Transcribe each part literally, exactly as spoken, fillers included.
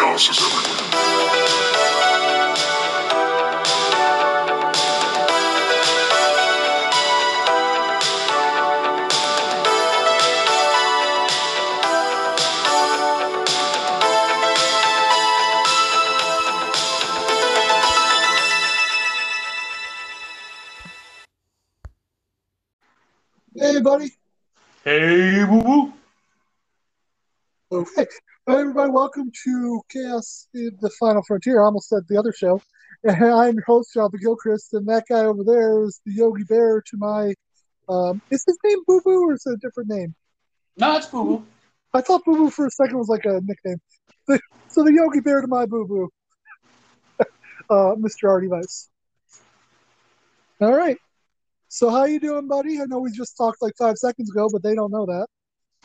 Chaos is everywhere. Hey, buddy. Hey, boo-boo. Okay. Hey, everybody, welcome to Chaos in the Final Frontier. I almost said the other show. And I'm your host, Jonathan Gilchrist, and that guy over there is the Yogi Bear to my... Um, is his name Boo Boo, or is it a different name? No, it's Boo Boo. I thought Boo Boo for a second was like a nickname. So the Yogi Bear to my Boo Boo. uh, Mister Artie Weiss. All right. So how you doing, buddy? I know we just talked like five seconds ago, but they don't know that.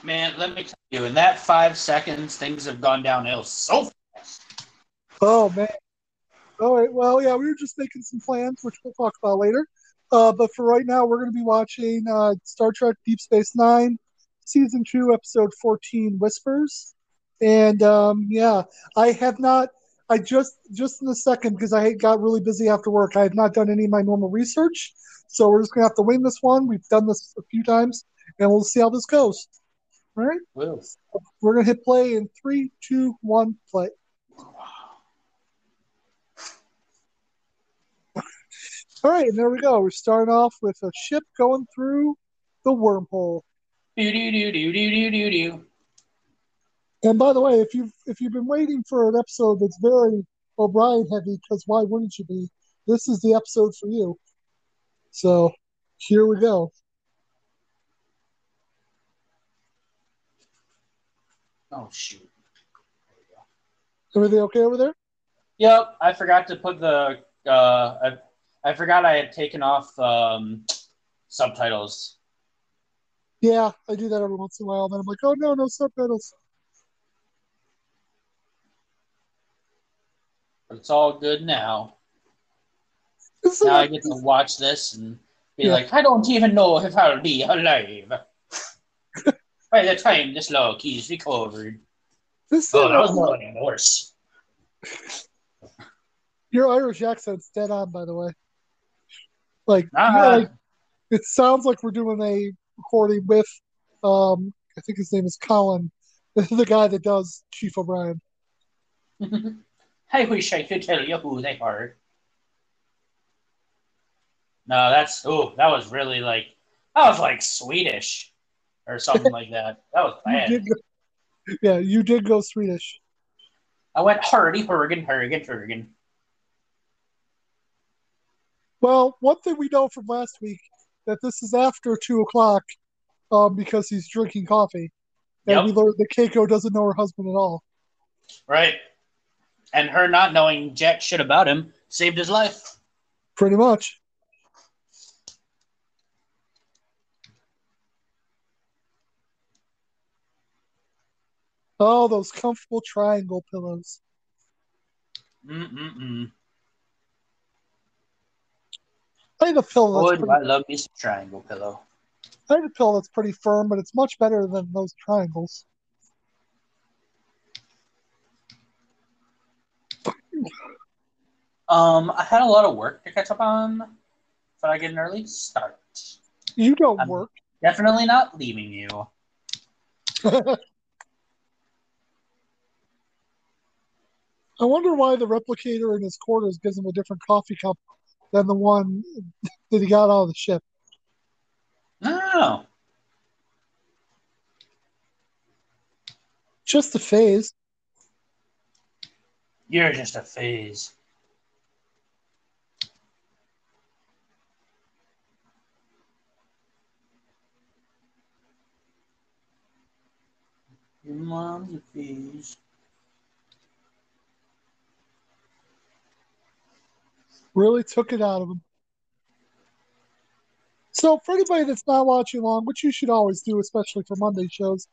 Man, let me tell you, in that five seconds, things have gone downhill so fast. Oh, man. All right. Well, yeah, we were just making some plans, which we'll talk about later. Uh, but for right now, we're going to be watching uh, Star Trek Deep Space Nine, Season two, Episode fourteen, Whispers. And, um, yeah, I have not, I just, just in a second, because I got really busy after work, I have not done any of my normal research. So we're just going to have to wing this one. We've done this a few times, and we'll see how this goes. All right, well, we're going to hit play in three, two, one, play. Wow. All right, and there we go. We're starting off with a ship going through the wormhole. Do, do, do, do, do, do, do. And by the way, if you've, if you've been waiting for an episode that's very O'Brien heavy, because why wouldn't you be? This is the episode for you. So here we go. Oh, shoot. Everything okay over there? Yep. I forgot to put the... Uh, I, I forgot I had taken off um, subtitles. Yeah, I do that every once in a while. Then I'm like, oh, no, no subtitles. But it's all good now. Now I get to watch this and be yeah. like, I don't even know if I'll be alive. By the time this log is recovered, this oh, that was more than worse. Your Irish accent's dead on, by the way. Like, ah. you know, like, it sounds like we're doing a recording with, um, I think his name is Colin, the guy that does Chief O'Brien. I wish I could tell you who they are. No, that's oh, that was really like that was like Swedish. Or something like that. That was bad. You go, yeah, you did go Swedish. I went hardy, hurrigan, hurrigan, hurrigan. Well, one thing we know from last week, that this is after two o'clock um, because he's drinking coffee. And yep. we learned that Keiko doesn't know her husband at all. Right. And her not knowing jack shit about him saved his life. Pretty much. Oh, those comfortable triangle pillows. Mm-mm-mm. I had a pillow that's Would, pretty... I love me some triangle pillow. I had a pillow that's pretty firm, but it's much better than those triangles. Um, I had a lot of work to catch up on, but I get an early start. You don't I'm work. Definitely not leaving you. I wonder why the replicator in his quarters gives him a different coffee cup than the one that he got out of the ship. Oh. Just a phase. You're just a phase. Your mom's a phase. Really took it out of him. So for anybody that's not watching along, which you should always do, especially for Monday shows,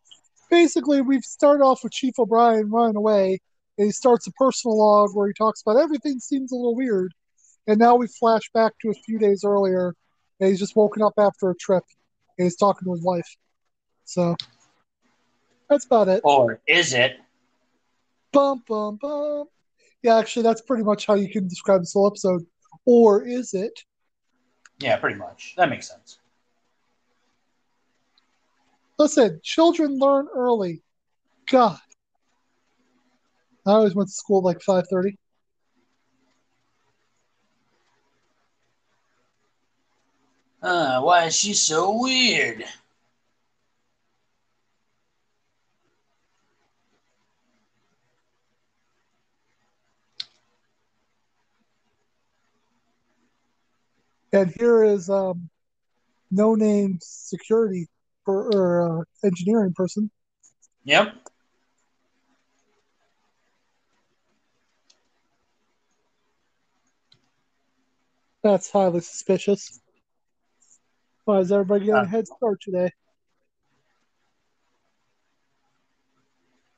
basically we've started off with Chief O'Brien running away, and he starts a personal log where he talks about everything seems a little weird, and now we flash back to a few days earlier, and he's just woken up after a trip, and he's talking to his wife. So that's about it. Or is it? Bum, bum, bum. Yeah, actually, that's pretty much how you can describe this whole episode. Or is it? Yeah, pretty much. That makes sense. Listen, children learn early. God. I always went to school at like five thirty. Uh, why is she so weird? And here is um, no-name security per, or uh, engineering person. Yep. That's highly suspicious. Why is everybody getting uh, a head start today?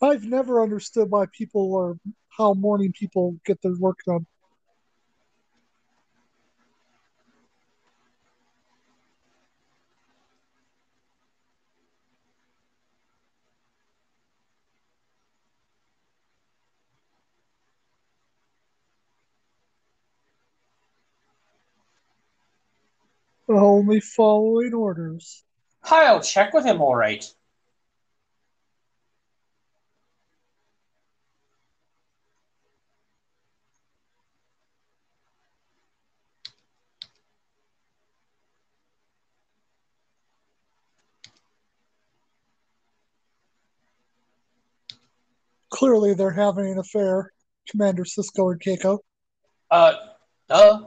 I've never understood why people or how morning people get their work done. Only following orders. Hi, I'll check with him, all right. Clearly, they're having an affair, Commander Sisko and Keiko. Uh, duh.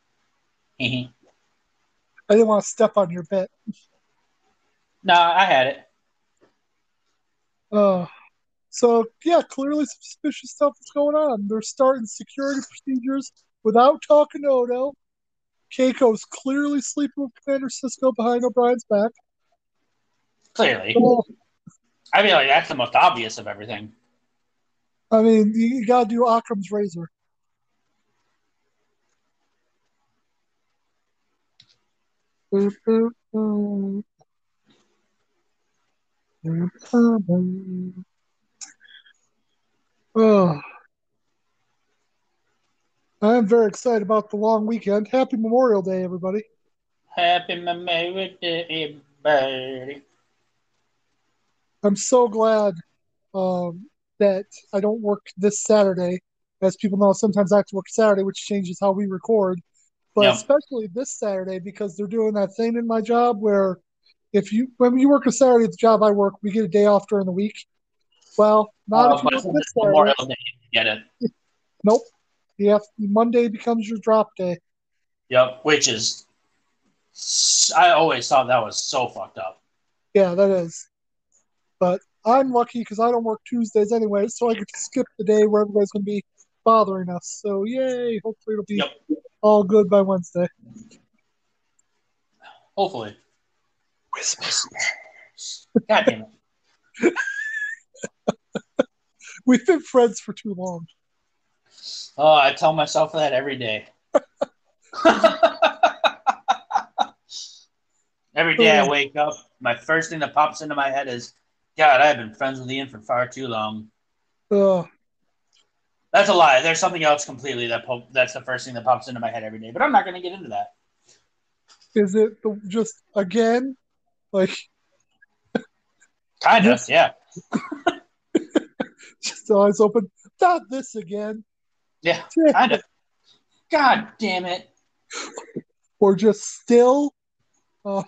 I didn't want to step on your bit. No, nah, I had it. Uh, so, yeah, clearly some suspicious stuff is going on. They're starting security procedures without talking to Odo. Keiko's clearly sleeping with Commander Sisko behind O'Brien's back. Clearly. So, I mean, like, that's the most obvious of everything. I mean, you got to do Occam's razor. Oh. I'm very excited about the long weekend. Happy Memorial Day, everybody. Happy Memorial Day, everybody. I'm so glad um, that I don't work this Saturday. As people know, sometimes I have to work Saturday, which changes how we record. But yep. Especially this Saturday, because they're doing that thing in my job where if you when you work a Saturday at the job I work, we get a day off during the week. Well, not uh, if you work this Saturday. Memorial Day, you get it. Nope. You have, Monday becomes your drop day. Yep, which is – I always thought that was so fucked up. Yeah, that is. But I'm lucky because I don't work Tuesdays anyway, so I get to skip the day where everybody's going to be bothering us. So, yay. Hopefully it'll be yep. – all good by Wednesday. Hopefully. Whispers. God damn it. We've been friends for too long. Oh, I tell myself that every day. Every day I wake up, my first thing that pops into my head is, God, I've been friends with Ian for far too long. Oh. That's a lie. There's something else completely that po- that's the first thing that pops into my head every day, but I'm not going to get into that. Is it the, just, again, like... Kind of, yeah. Just eyes open. Not this again. Yeah, kind of. God damn it. Or just still. Uh,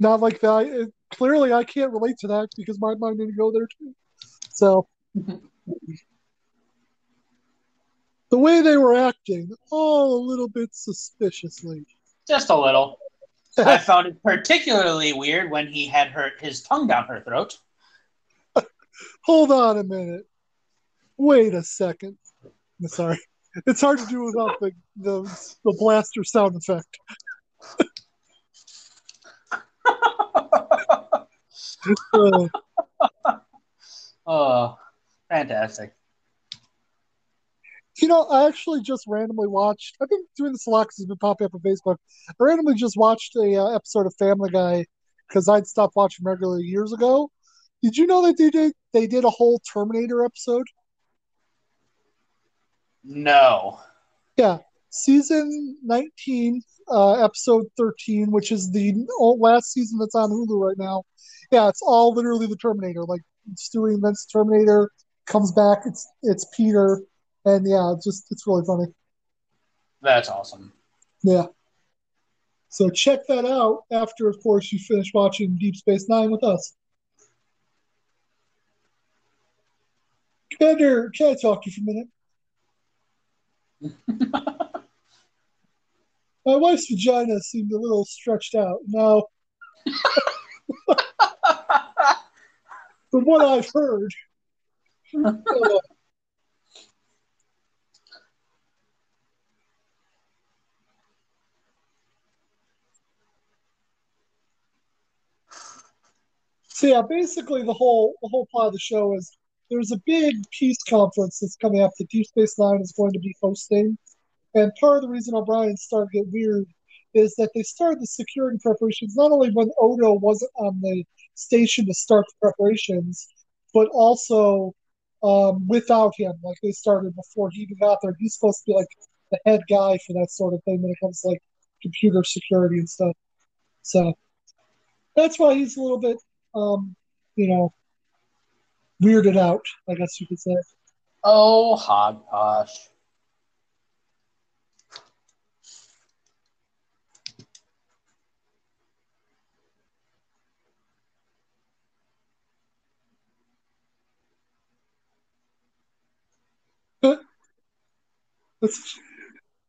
not like that. It, Clearly, I can't relate to that because my mind didn't go there, too. So, the way they were acting, all a little bit suspiciously. Just a little. I found it particularly weird when he had her his tongue down her throat. Hold on a minute. Wait a second. I'm sorry. It's hard to do without the, the, the blaster sound effect. uh, oh, fantastic. You know, I actually just randomly watched... I've been doing this a lot because it's been popping up on Facebook. I randomly just watched an uh, episode of Family Guy because I'd stopped watching regularly years ago. Did you know that they did, they did a whole Terminator episode? No. Yeah. Season nineteen, uh, episode thirteen, which is the last season that's on Hulu right now. Yeah, it's all literally the Terminator. Like, Stewie invents Terminator, comes back, it's it's Peter, and yeah, it's just it's really funny. That's awesome. Yeah. So check that out after, of course, you finish watching Deep Space Nine with us. Commander, can I talk to you for a minute? My wife's vagina seemed a little stretched out. Now, from what I've heard, uh, so yeah, basically the whole the whole plot of the show is. There's a big peace conference that's coming up that Deep Space Nine is going to be hosting. And part of the reason O'Brien's started to get weird is that they started the security preparations, not only when Odo wasn't on the station to start the preparations, but also um, without him. Like, they started before he even got there. He's supposed to be, like, the head guy for that sort of thing when it comes to, like, computer security and stuff. So that's why he's a little bit, um, you know, weirded out, I guess you could say. Oh, hogwash. that's,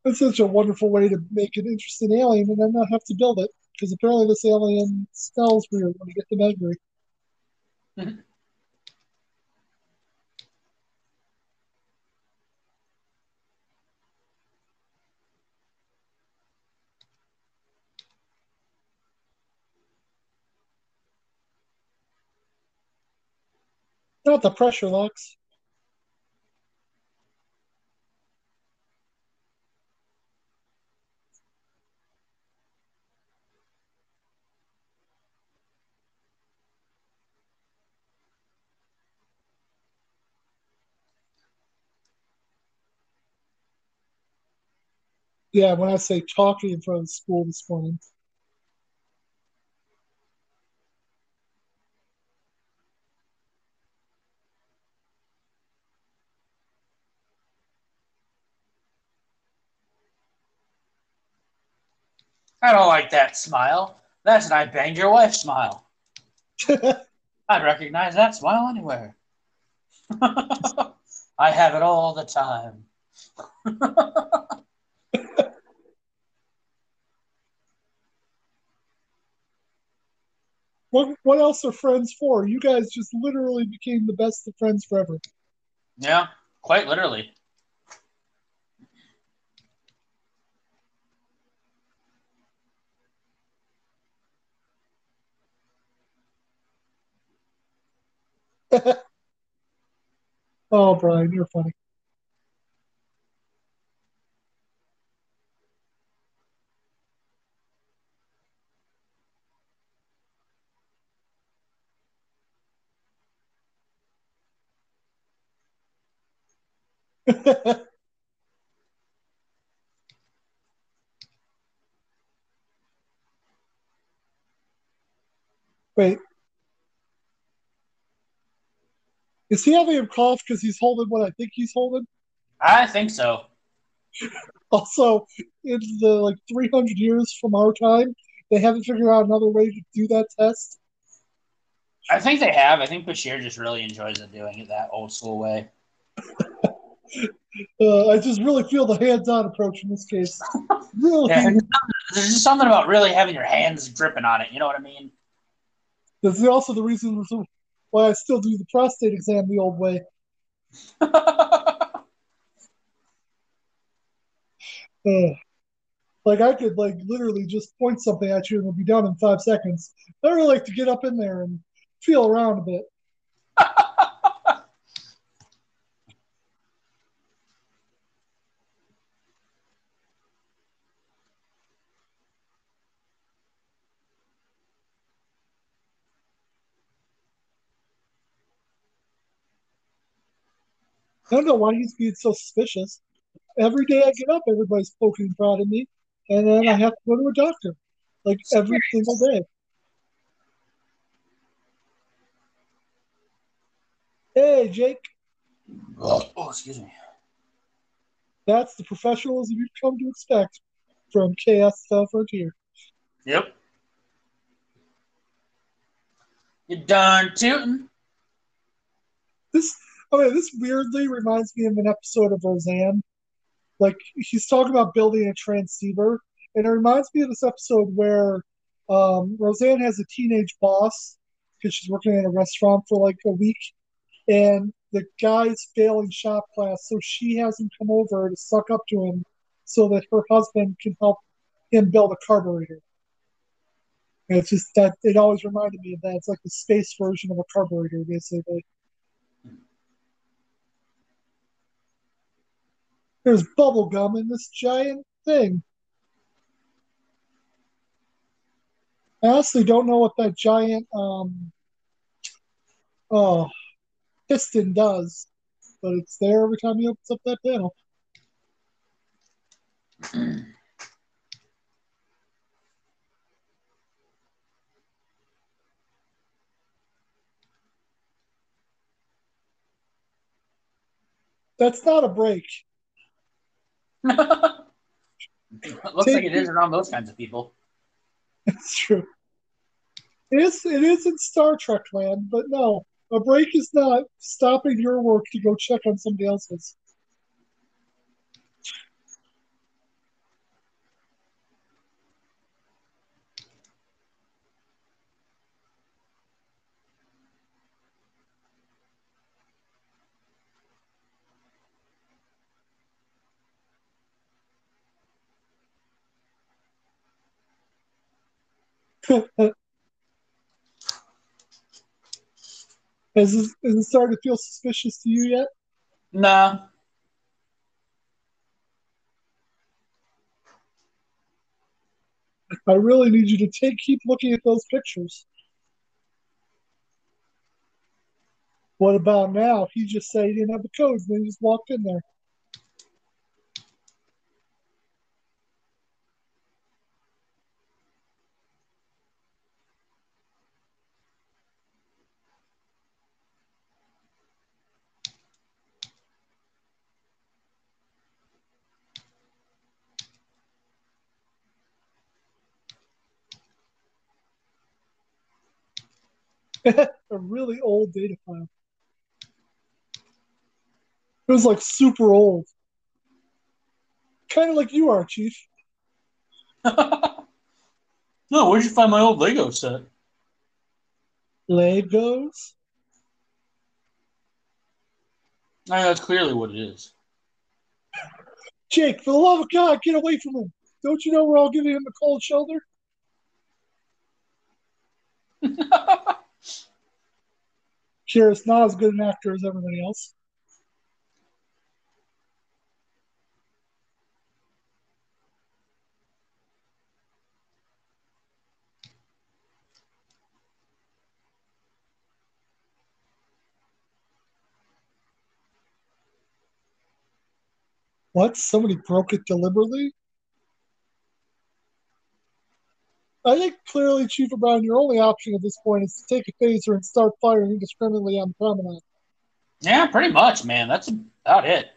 that's such a wonderful way to make an interesting alien and then not have to build it, because apparently this alien smells weird when you get them angry. Mm-hmm. Not the pressure locks. Yeah, when I say talking in front of the school this morning. I don't like that smile. That's an I banged your wife smile. I'd recognize that smile anywhere. I have it all the time. what, what else are friends for? You guys just literally became the best of friends forever. Yeah, quite literally. Oh, Brian, you're funny. Wait. Is he having him cough because he's holding what I think he's holding? I think so. Also, in the like three hundred years from our time, they haven't figured out another way to do that test. I think they have. I think Bashir just really enjoys it doing it that old school way. Uh, I just really feel the hands-on approach in this case. Really, yeah, there's, there's just something about really having your hands gripping on it. You know what I mean? That's also the reason why I still do the prostate exam the old way. uh, like I could like literally just point something at you and it'll be done in five seconds. I really like to get up in there and feel around a bit. I don't know why he's being so suspicious. Every day I get up, everybody's poking and prodding me, and then yeah. I have to go to a doctor, like it's every serious. single day. Hey, Jake. Oh, oh, excuse me. That's the professionalism you've come to expect from Chaos Style Frontier. Yep. You're done tootin'. This... Okay, this weirdly reminds me of an episode of Roseanne. Like, he's talking about building a transceiver, and it reminds me of this episode where um, Roseanne has a teenage boss because she's working at a restaurant for, like, a week, and the guy's failing shop class, so she has him come over to suck up to him so that her husband can help him build a carburetor. And it's just that it always reminded me of that. It's like the space version of a carburetor, basically. There's bubble gum in this giant thing. I honestly don't know what that giant um, oh, piston does, but it's there every time he opens up that panel. That's not a break. It looks Take like it is around those kinds of people. That's true. It is, it is in Star Trek land, but no, a break is not stopping your work to go check on somebody else's. Has this, has it started to feel suspicious to you yet? Nah. I really need you to take keep looking at those pictures. What about now? He just said he didn't have the codes, and then he just walked in there. A really old data file. It was like super old. Kind of like you are, Chief. No, where'd you find my old Lego set? Legos? I mean, that's clearly what it is. Jake, for the love of God, get away from him. Don't you know we're all giving him a cold shoulder? Sure, it's not as good an actor as everybody else. What? Somebody broke it deliberately? I think clearly, Chief O'Brien, your only option at this point is to take a phaser and start firing indiscriminately on the promenade. Yeah, pretty much, man. That's about it.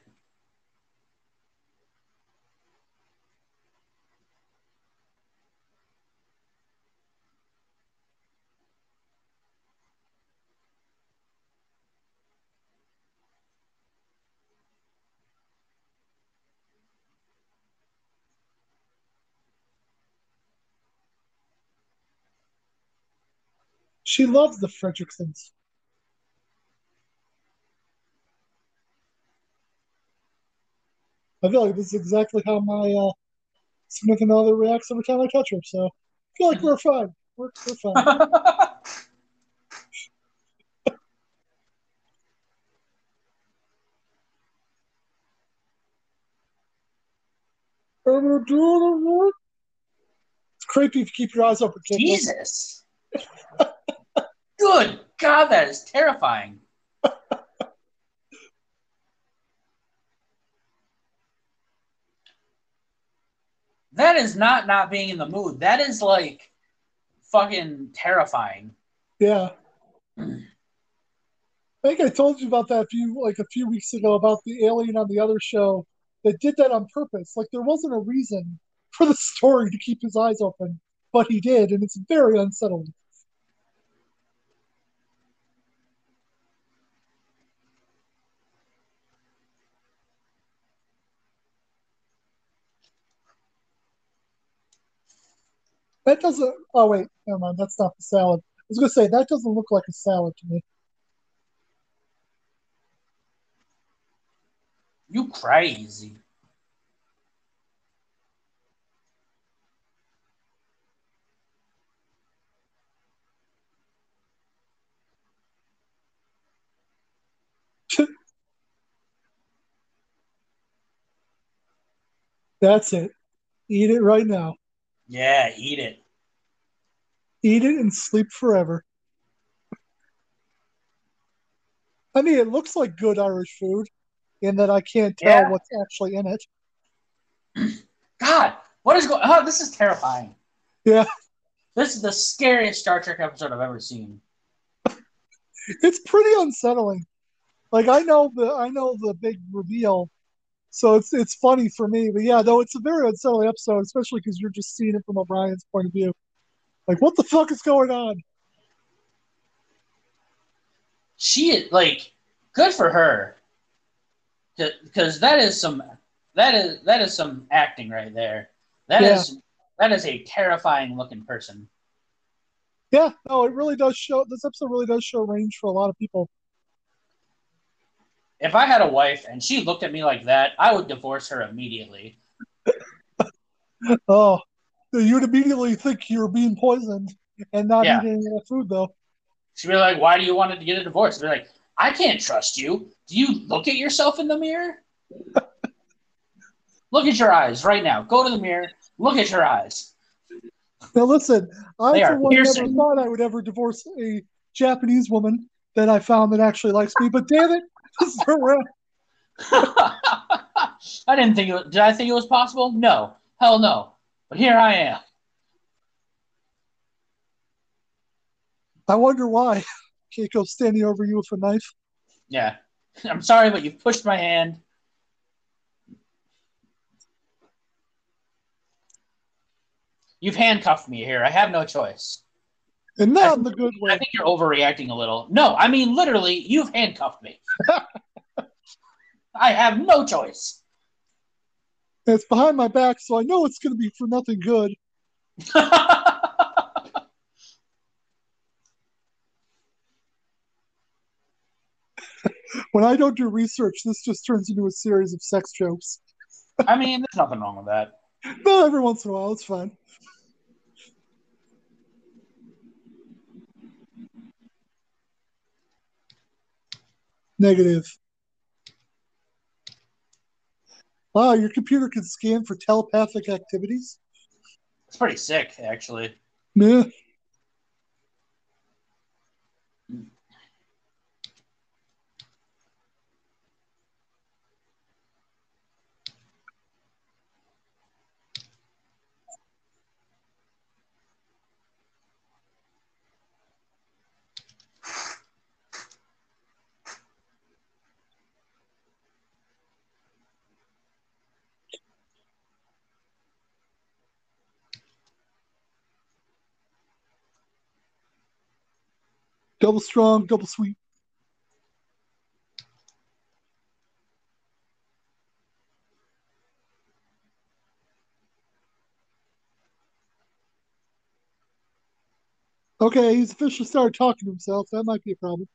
She loves the Fredricksons. I feel like this is exactly how my uh, significant other reacts every time I touch her. So I feel like we're fine. We're, we're fine. It's creepy if you keep your eyes open. Jesus. Good God, that is terrifying. That is not not being in the mood. That is like fucking terrifying. Yeah. I think I told you about that a few, like a few weeks ago about the alien on the other show that did that on purpose. Like there wasn't a reason for the story to keep his eyes open, but he did, and it's very unsettling. That doesn't... Oh, wait. Never mind. That's not the salad. I was going to say, that doesn't look like a salad to me. You crazy. That's it. Eat it right now. Yeah, eat it. Eat it and sleep forever. I mean, it looks like good Irish food in that I can't tell yeah. what's actually in it. God, what is going on? Oh, this is terrifying. Yeah. This is the scariest Star Trek episode I've ever seen. It's pretty unsettling. Like, I know the I know the big reveal. So it's it's funny for me, but yeah, though it's a very unsettling episode, especially because you're just seeing it from O'Brien's point of view. Like, what the fuck is going on? She is like, good for her, because that is some that is that is some acting right there. That yeah. is that is a terrifying looking person. Yeah, no, it really does show. This episode really does show range for a lot of people. If I had a wife and she looked at me like that, I would divorce her immediately. Oh, you'd immediately think you're being poisoned and not yeah. eating any food, though. She'd be like, why do you want to get a divorce? I'd be like, I can't trust you. Do you look at yourself in the mirror? Look at your eyes right now. Go to the mirror. Look at your eyes. Now, listen, I for one never thought I would ever divorce a Japanese woman that I found that actually likes me, but damn it. I didn't think it was, did I think it was possible? No. Hell no. But here I am. I wonder why Keiko's standing over you with a knife. Yeah. I'm sorry, but you pushed my hand. You've handcuffed me here. I have no choice. And not in the good way. I think you're overreacting a little. No, I mean, literally, you've handcuffed me. I have no choice. It's behind my back, so I know it's going to be for nothing good. When I don't do research, this just turns into a series of sex jokes. I mean, there's nothing wrong with that. No, every once in a while, it's fine. Negative. Wow, your computer can scan for telepathic activities? It's pretty sick, actually. Yeah. Double strong, double sweet. Okay, he's officially started talking to himself. That might be a problem.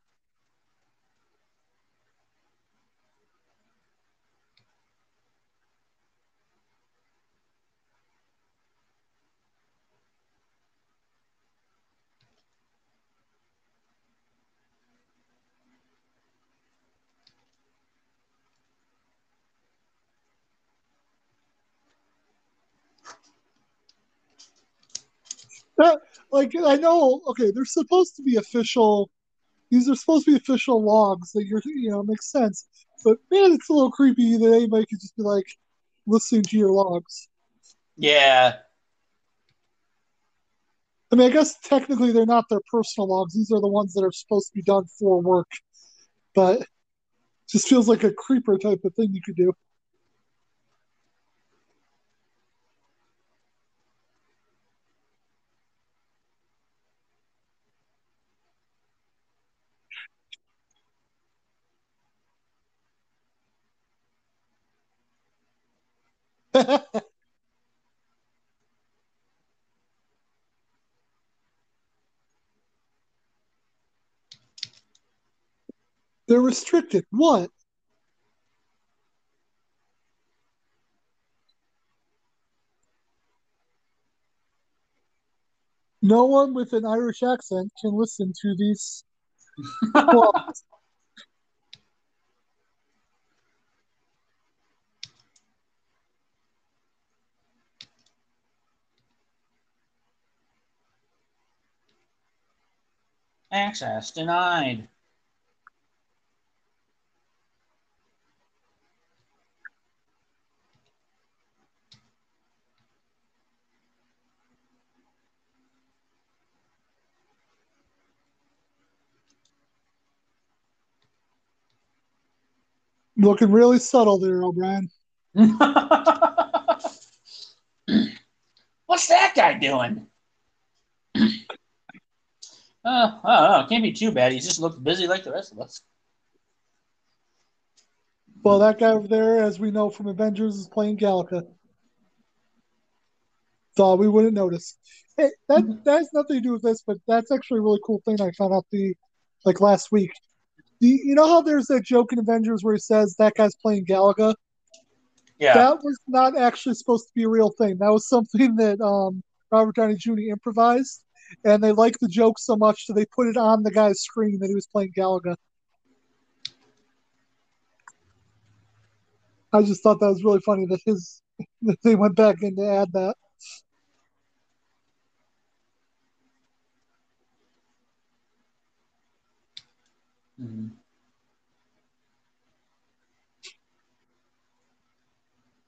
That, like, I know, okay, they're supposed to be official, these are supposed to be official logs that you're, you know, makes sense. But man, it's a little creepy that anybody could just be like listening to your logs. Yeah. I mean, I guess technically they're not their personal logs. These are the ones that are supposed to be done for work. But it just feels like a creeper type of thing you could do. They're restricted. What? No one with an Irish accent can listen to these. Access denied. Looking really subtle there, O'Brien. What's that guy doing? Uh, I don't know. It can't be too bad. He just looked busy like the rest of us. Well, that guy over there, as we know from Avengers, is playing Galaga. Thought we wouldn't notice. Hey, that, that has nothing to do with this, but that's actually a really cool thing I found out the like last week. The, you know how there's that joke in Avengers where he says, that guy's playing Galaga? Yeah. That was not actually supposed to be a real thing. That was something that um, Robert Downey Junior improvised. And they liked the joke so much that so they put it on the guy's screen that he was playing Galaga. I just thought that was really funny that his that they went back in to add that. Mm-hmm.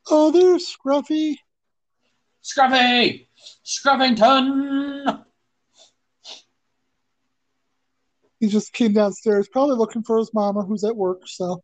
Oh, there's Scruffy. Scruffy! Scruffington! He just came downstairs, probably looking for his mama, who's at work, so.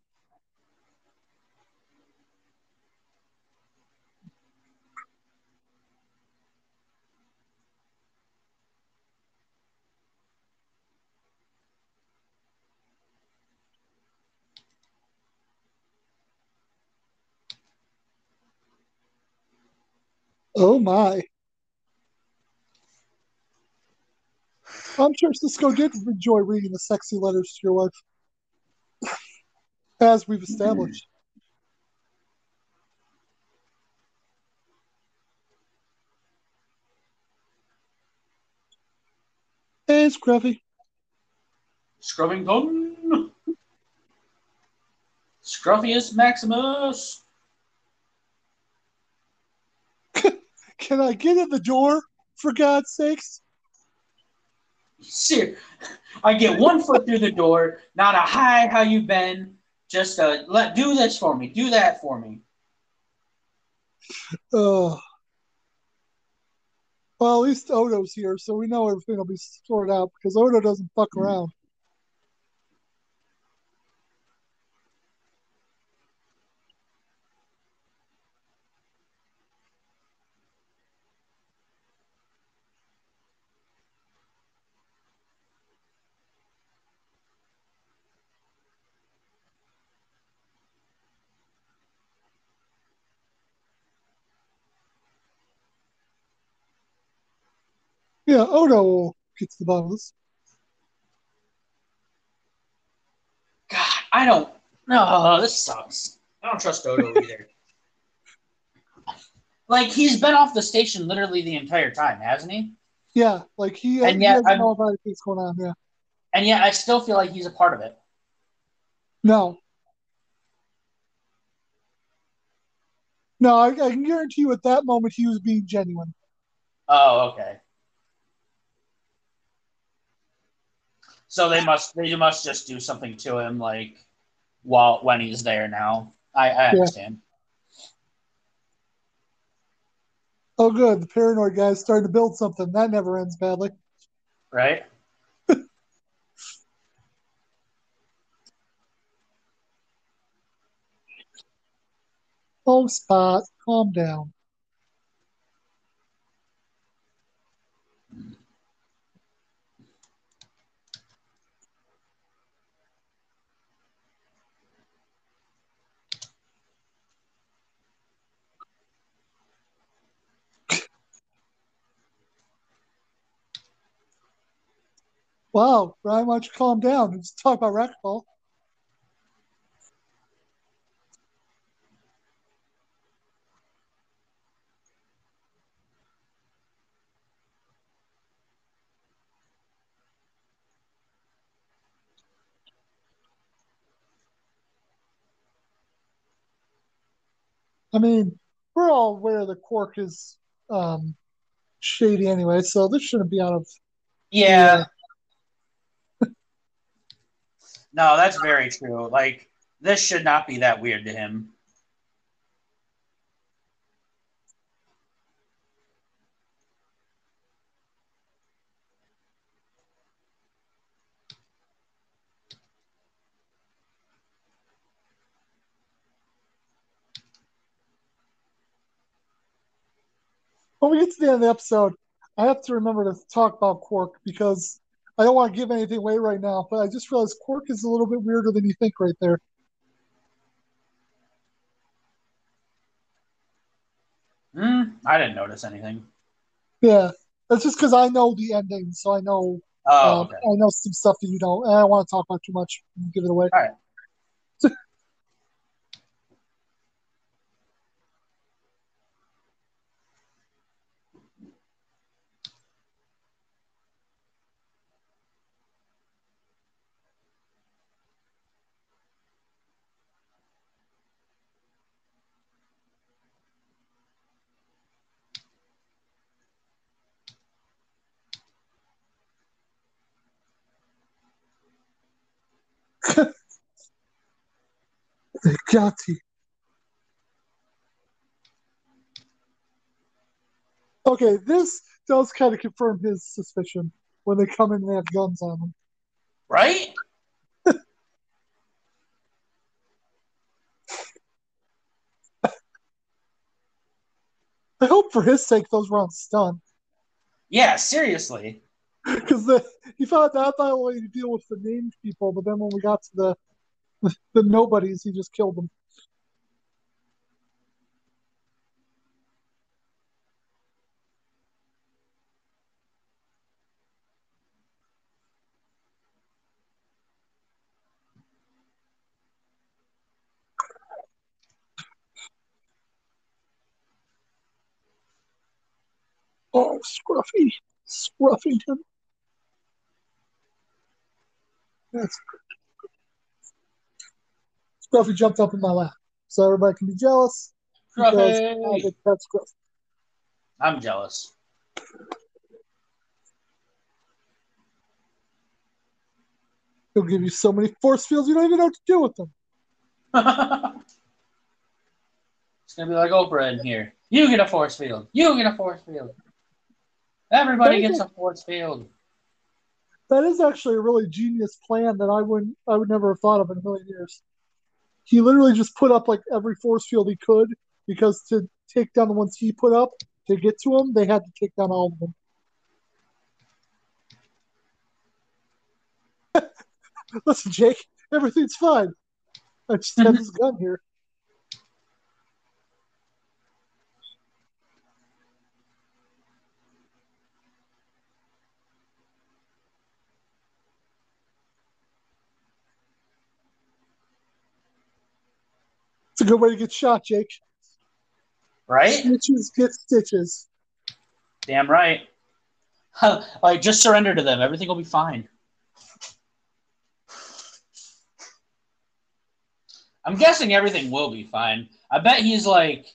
Oh, my. I'm sure Sisko did enjoy reading the sexy letters to your wife, as we've established. Hey, Scruffy. Scruffington. Scruffius Maximus. Can I get in the door, for God's sakes? Sir, I get one foot through the door, not a hi, how you been, just a let do this for me, do that for me. Uh, well, at least Odo's here, so we know everything will be sorted out because Odo doesn't fuck mm-hmm. around. Yeah, Odo will gets the bottles. God, I don't. No, this sucks. I don't trust Odo either. Like, he's been off the station literally the entire time, hasn't he? Yeah, like he, and he yet, doesn't I'm, know about what's going on, yeah. And yet I still feel like he's a part of it. No. No, I, I can guarantee you at that moment he was being genuine. Oh, okay. So they must they must just do something to him, like, while when he's there now. I, I understand. Yeah. Oh, good. The paranoid guy's starting to build something. That never ends badly. Right? Oh, Spot, calm down. Wow, Brian, why don't you calm down and talk about racquetball? I mean, we're all aware that Quark is um, shady anyway, so this shouldn't be out of... Yeah. yeah. No, that's very true. Like, this should not be that weird to him. When we get to the end of the episode, I have to remember to talk about Quark because I don't want to give anything away right now, but I just realized Quark is a little bit weirder than you think right there. Mm, I didn't notice anything. Yeah, that's just because I know the ending, so I know oh, um, okay. I know some stuff that you don't, and I don't want to talk about too much and give it away. All right. They got you. Okay, this does kind of confirm his suspicion when they come in and they have guns on them. Right? I hope for his sake those were on stun. Yeah, seriously. Because he found out that way to deal with the named people, but then when we got to the the nobodies, he just killed them. Oh, Scruffy. Scruffington. That's good. Scruffy jumped up in my lap, so everybody can be jealous. Scruffy. I that's Scruffy. I'm jealous. He'll give you so many force fields you don't even know what to do with them. It's going to be like Oprah in here. You get a force field. You get a force field. Everybody gets a force field. That is actually a really genius plan that I wouldn't, I would never have thought of in a million years. He literally just put up like every force field he could because to take down the ones he put up to get to him, they had to take down all of them. Listen, Jake, everything's fine. I just have this gun here. It's a good way to get shot, Jake. Right? Snitches get stitches. Damn right. Like, just surrender to them. Everything will be fine. I'm guessing everything will be fine. I bet he's like,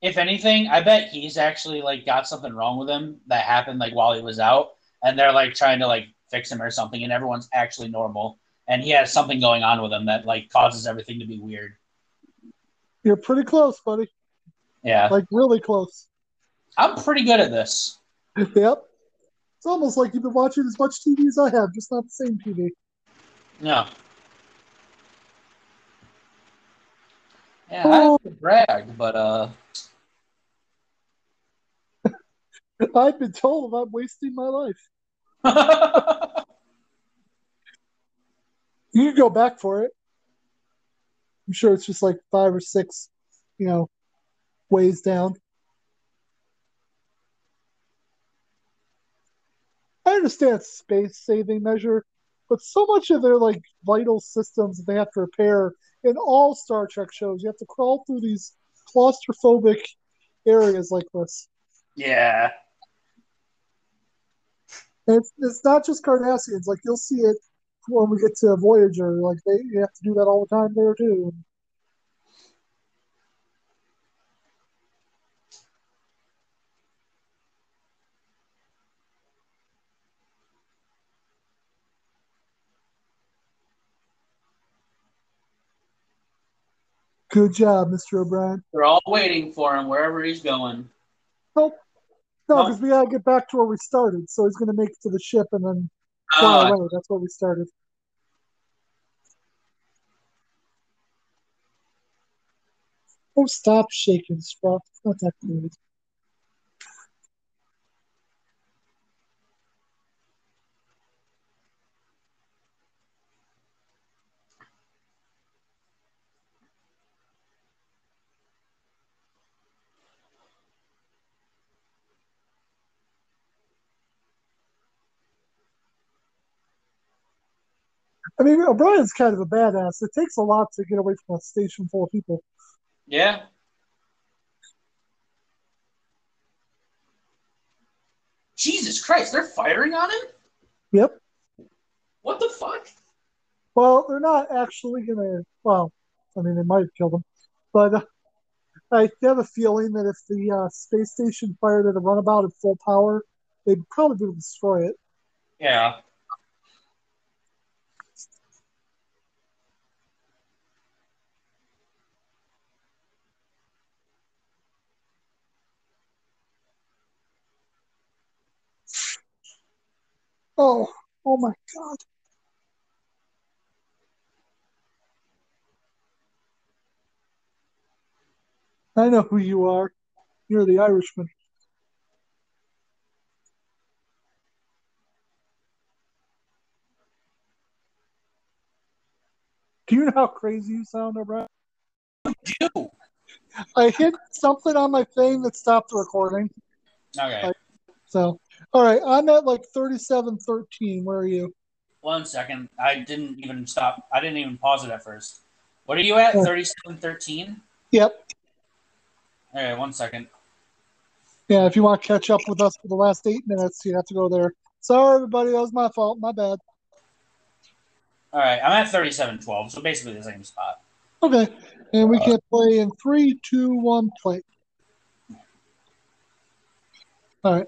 if anything, I bet he's actually like got something wrong with him that happened like while he was out, and they're like trying to like fix him or something, and everyone's actually normal, and he has something going on with him that like causes everything to be weird. You're pretty close, buddy. Yeah, like really close. I'm pretty good at this. Yep. It's almost like you've been watching as much T V as I have, just not the same T V. No. Yeah, oh. I bragged, but uh, I've been told I'm wasting my life. You can go back for it. I'm sure it's just like five or six, you know, ways down. I understand space-saving measure, but so much of their like vital systems that they have to repair in all Star Trek shows, you have to crawl through these claustrophobic areas like this. Yeah. And it's, it's not just Cardassians. Like, you'll see it when we get to Voyager. Like, they you have to do that all the time there, too. Good job, Mister O'Brien. They're all waiting for him wherever he's going. Nope. No, because we got to get back to where we started. So he's going to make it to the ship and then fly uh, away. That's where we started. Oh, stop shaking, Spot. It's not that good. I mean, O'Brien's kind of a badass. It takes a lot to get away from a station full of people. Yeah. Jesus Christ, they're firing on him? Yep. What the fuck? Well, they're not actually going to... Well, I mean, they might have killed him. But uh, I have a feeling that if the uh, space station fired at a runabout at full power, they'd probably be able to destroy it. Yeah. Oh, oh my God. I know who you are. You're the Irishman. Do you know how crazy you sound, O'Brien? I do. I hit something on my thing that stopped the recording. Okay. Like, so... All right, I'm at like thirty-seven thirteen. Where are you? One second. I didn't even stop. I didn't even pause it at first. What are you at? thirty-seven thirteen? Yep. All right, one second. Yeah, if you want to catch up with us for the last eight minutes, you have to go there. Sorry, everybody. That was my fault. My bad. All right, I'm at thirty-seven twelve, so basically the same spot. Okay, and we uh, can play in three, two, one, play. All right.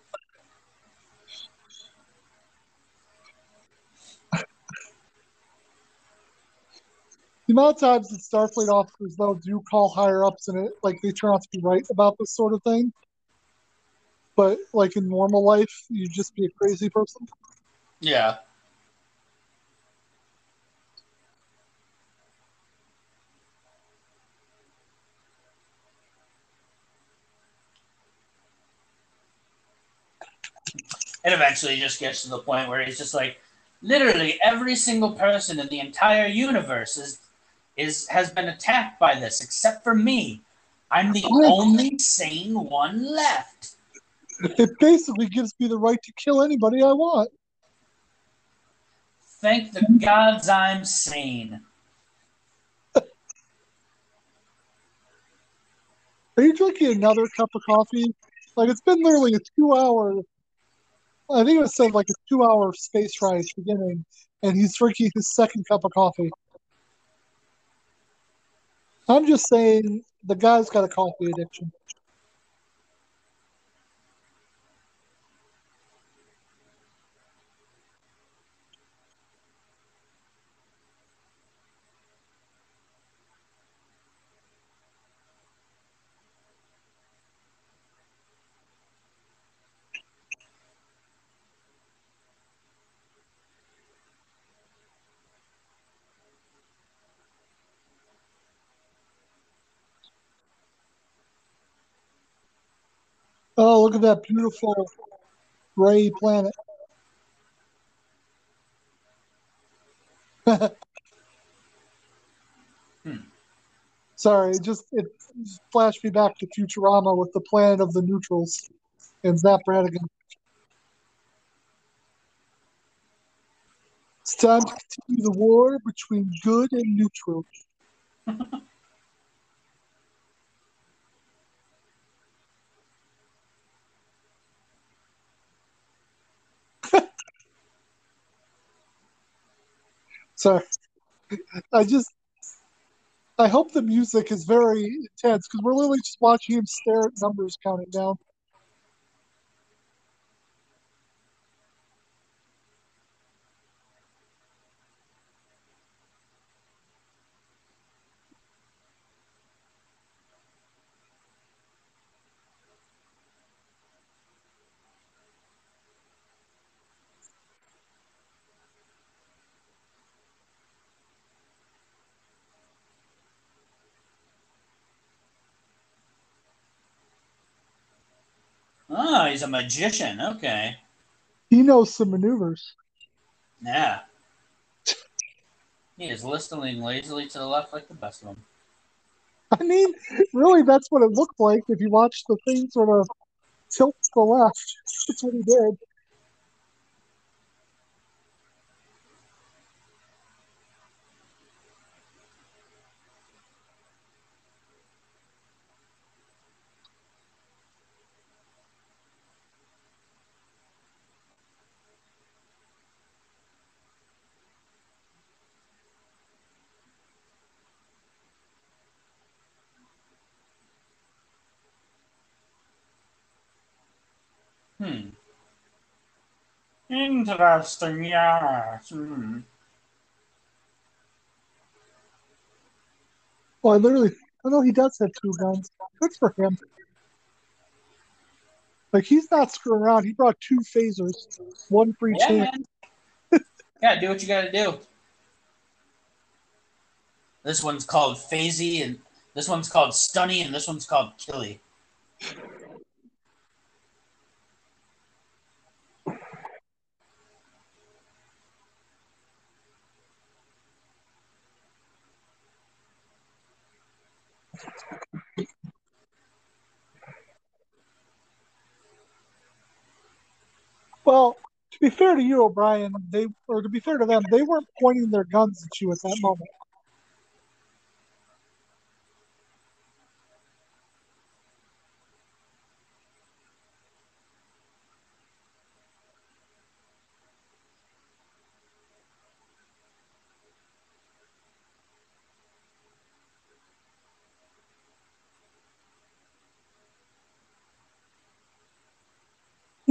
The amount of times that Starfleet officers, though, do call higher-ups and it, like, they turn out to be right about this sort of thing. But, like, in normal life, you'd just be a crazy person. Yeah. It eventually just gets to the point where he's just like, literally every single person in the entire universe is... Is, has been attacked by this, except for me. I'm the only sane one left. It basically gives me the right to kill anybody I want. Thank the gods I'm sane. Are you drinking another cup of coffee? Like, it's been literally a two-hour... I think it was said like a two-hour space ride at the beginning, and he's drinking his second cup of coffee. I'm just saying the guy's got a coffee addiction. Oh, look at that beautiful gray planet. hmm. Sorry, it just it flashed me back to Futurama with the planet of the neutrals and Zapp Brannigan. It's time to continue the war between good and neutral. Sorry, I just, I hope the music is very intense because we're literally just watching him stare at numbers counting down. Oh, he's a magician. Okay. He knows some maneuvers. Yeah. He is listening lazily to the left like the best of them. I mean, really, that's what it looked like if you watched the thing sort of tilt to the left. That's what he did. Hmm. Interesting, yeah. Hmm. Oh, I literally... Oh, no, he does have two guns. Good for him. Like, he's not screwing around. He brought two phasers. One for each hand. Yeah, do what you gotta do. This one's called Phasey, and this one's called Stunny, and this one's called Killy. Well, to be fair to you, O'Brien, they or to be fair to them, they weren't pointing their guns at you at that moment.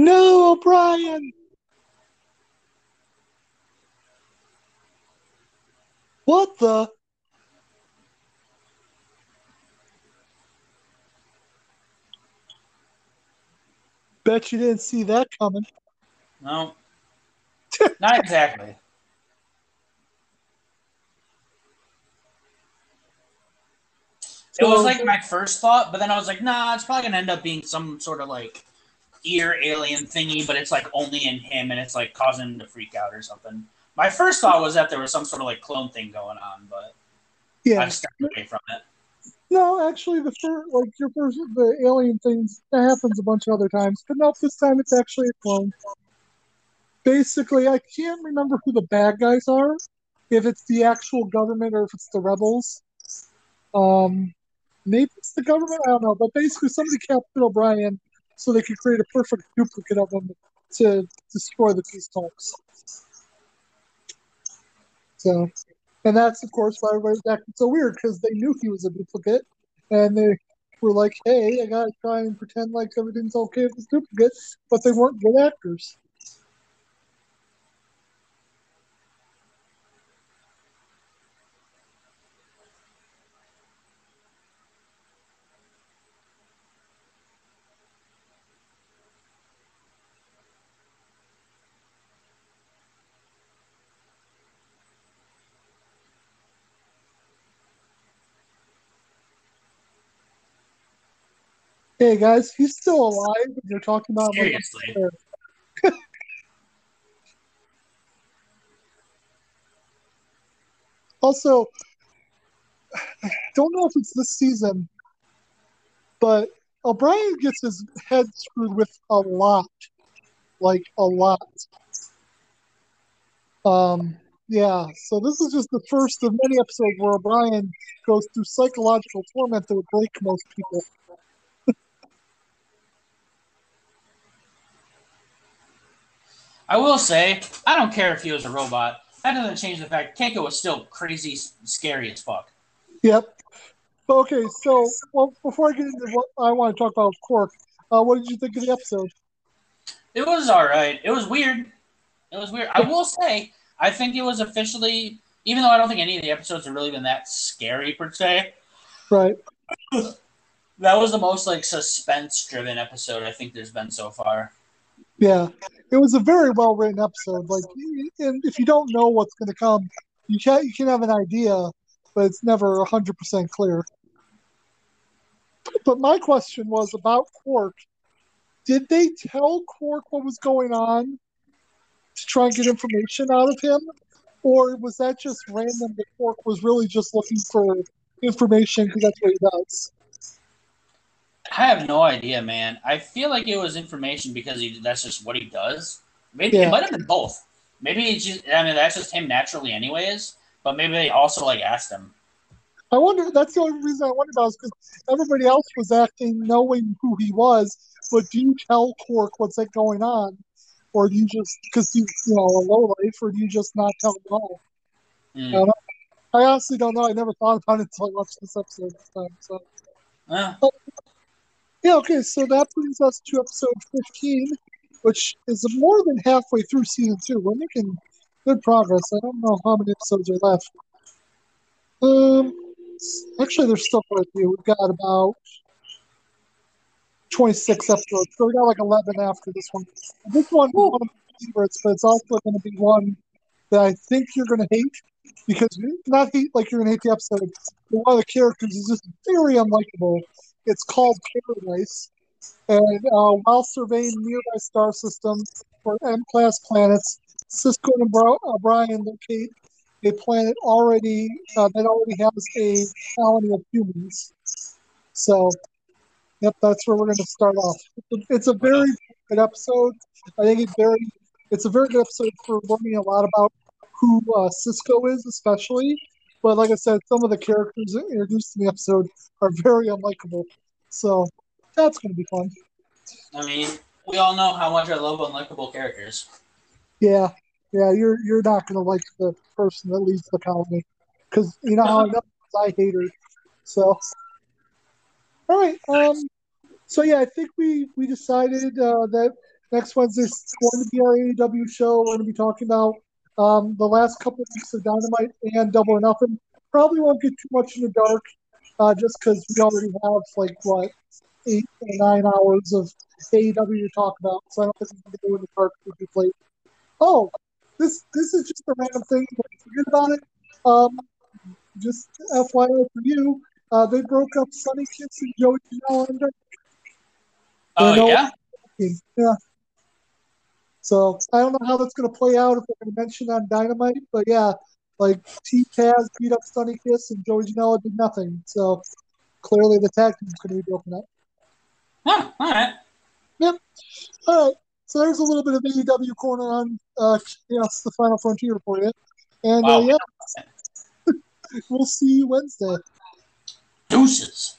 No, O'Brien! What the? Bet you didn't see that coming. No. Not exactly. It was like my first thought, but then I was like, nah, it's probably going to end up being some sort of like ear alien thingy, but it's like only in him and it's like causing him to freak out or something. My first thought was that there was some sort of like clone thing going on, but yeah, I've stepped away from it. No, actually, the first, like your first, the alien things that happens a bunch of other times, but not this time. It's actually a clone. Basically, I can't remember who the bad guys are, if it's the actual government or if it's the rebels. Um, Maybe it's the government, I don't know. But basically, somebody captured O'Brien so they could create a perfect duplicate of him to destroy the peace talks. So, and that's, of course, why everybody's acting so weird, because they knew he was a duplicate, and they were like, hey, I gotta try and pretend like everything's okay with this duplicate, but they weren't good actors. Hey guys, he's still alive, and you're talking about him seriously. Like also, I don't know if it's this season, but O'Brien gets his head screwed with a lot, like a lot. Um, yeah. So this is just the first of many episodes where O'Brien goes through psychological torment that would break most people. I will say, I don't care if he was a robot. That doesn't change the fact Keiko was still crazy, scary as fuck. Yep. Okay, so well, before I get into what I want to talk about with Quark, uh, what did you think of the episode? It was all right. It was weird. It was weird. I will say, I think it was officially, even though I don't think any of the episodes have really been that scary per se. Right. That was the most like suspense-driven episode I think there's been so far. Yeah, it was a very well-written episode. Like, and if you don't know what's going to come, you can you can have an idea, but it's never one hundred percent clear. But my question was about Quark. Did they tell Quark what was going on to try and get information out of him? Or was that just random that Quark was really just looking for information because that's what he does? I have no idea, man. I feel like it was information because he, that's just what he does. Maybe yeah. It might have been both. Maybe it's just, I mean, that's just him naturally anyways, but maybe they also, like, asked him. I wonder, that's the only reason I wonder about is because everybody else was acting knowing who he was, but do you tell Quark what's like going on? Or do you just, because he's, you know, a low life, or do you just not tell him at all? Mm. I don't know. I honestly don't know. I never thought about it until I watched this episode this time, so. Yeah. Oh. Yeah, okay, so that brings us to episode fifteen, which is more than halfway through season two. We're making good progress. I don't know how many episodes are left. Um, actually, there's still quite a few. We've got about twenty-six episodes, so we got like eleven after this one. This one is one of my favorites, but it's also going to be one that I think you're going to hate, because not hate like you're going to hate the episode, but one of the characters is just very unlikable. It's called Paradise, and uh, while surveying nearby star systems for M-class planets, Sisko and O'Brien locate a planet already uh, that already has a colony of humans. So, yep, that's where we're going to start off. It's a very good episode. I think it very it's a very good episode for learning a lot about who uh, Sisko is, especially. But like I said, some of the characters introduced in the episode are very unlikable. So that's going to be fun. I mean, we all know how much I love unlikable characters. Yeah. Yeah, you're you're not going to like the person that leads the colony. Because, you know, how I hate her. So, all right. Um, so, yeah, I think we, we decided uh, that next Wednesday's going to be our A E W show. We're going to be talking about Um, the last couple of weeks of Dynamite and Double or Nothing. Probably won't get too much in the dark, uh, just because we already have, like, what, eight or nine hours of A E W to talk about, so I don't think we can go in the dark if we play. Oh, this this is just a random thing. Forget about it. Um, just F Y I for you, uh, they broke up Sunny Kiss and Joey Janela and Jake. Oh, yeah? Yeah. So I don't know how that's going to play out if they're going to mention on Dynamite, but yeah, like T-Caz beat up Sunny Kiss and Joey Janela did nothing. So clearly the tag team's going to be broken up. Oh, all right. Yep. All right. So there's a little bit of A E W corner on, uh, you know, the Final Frontier for you, and wow. uh, yeah, we'll see you Wednesday. Deuces.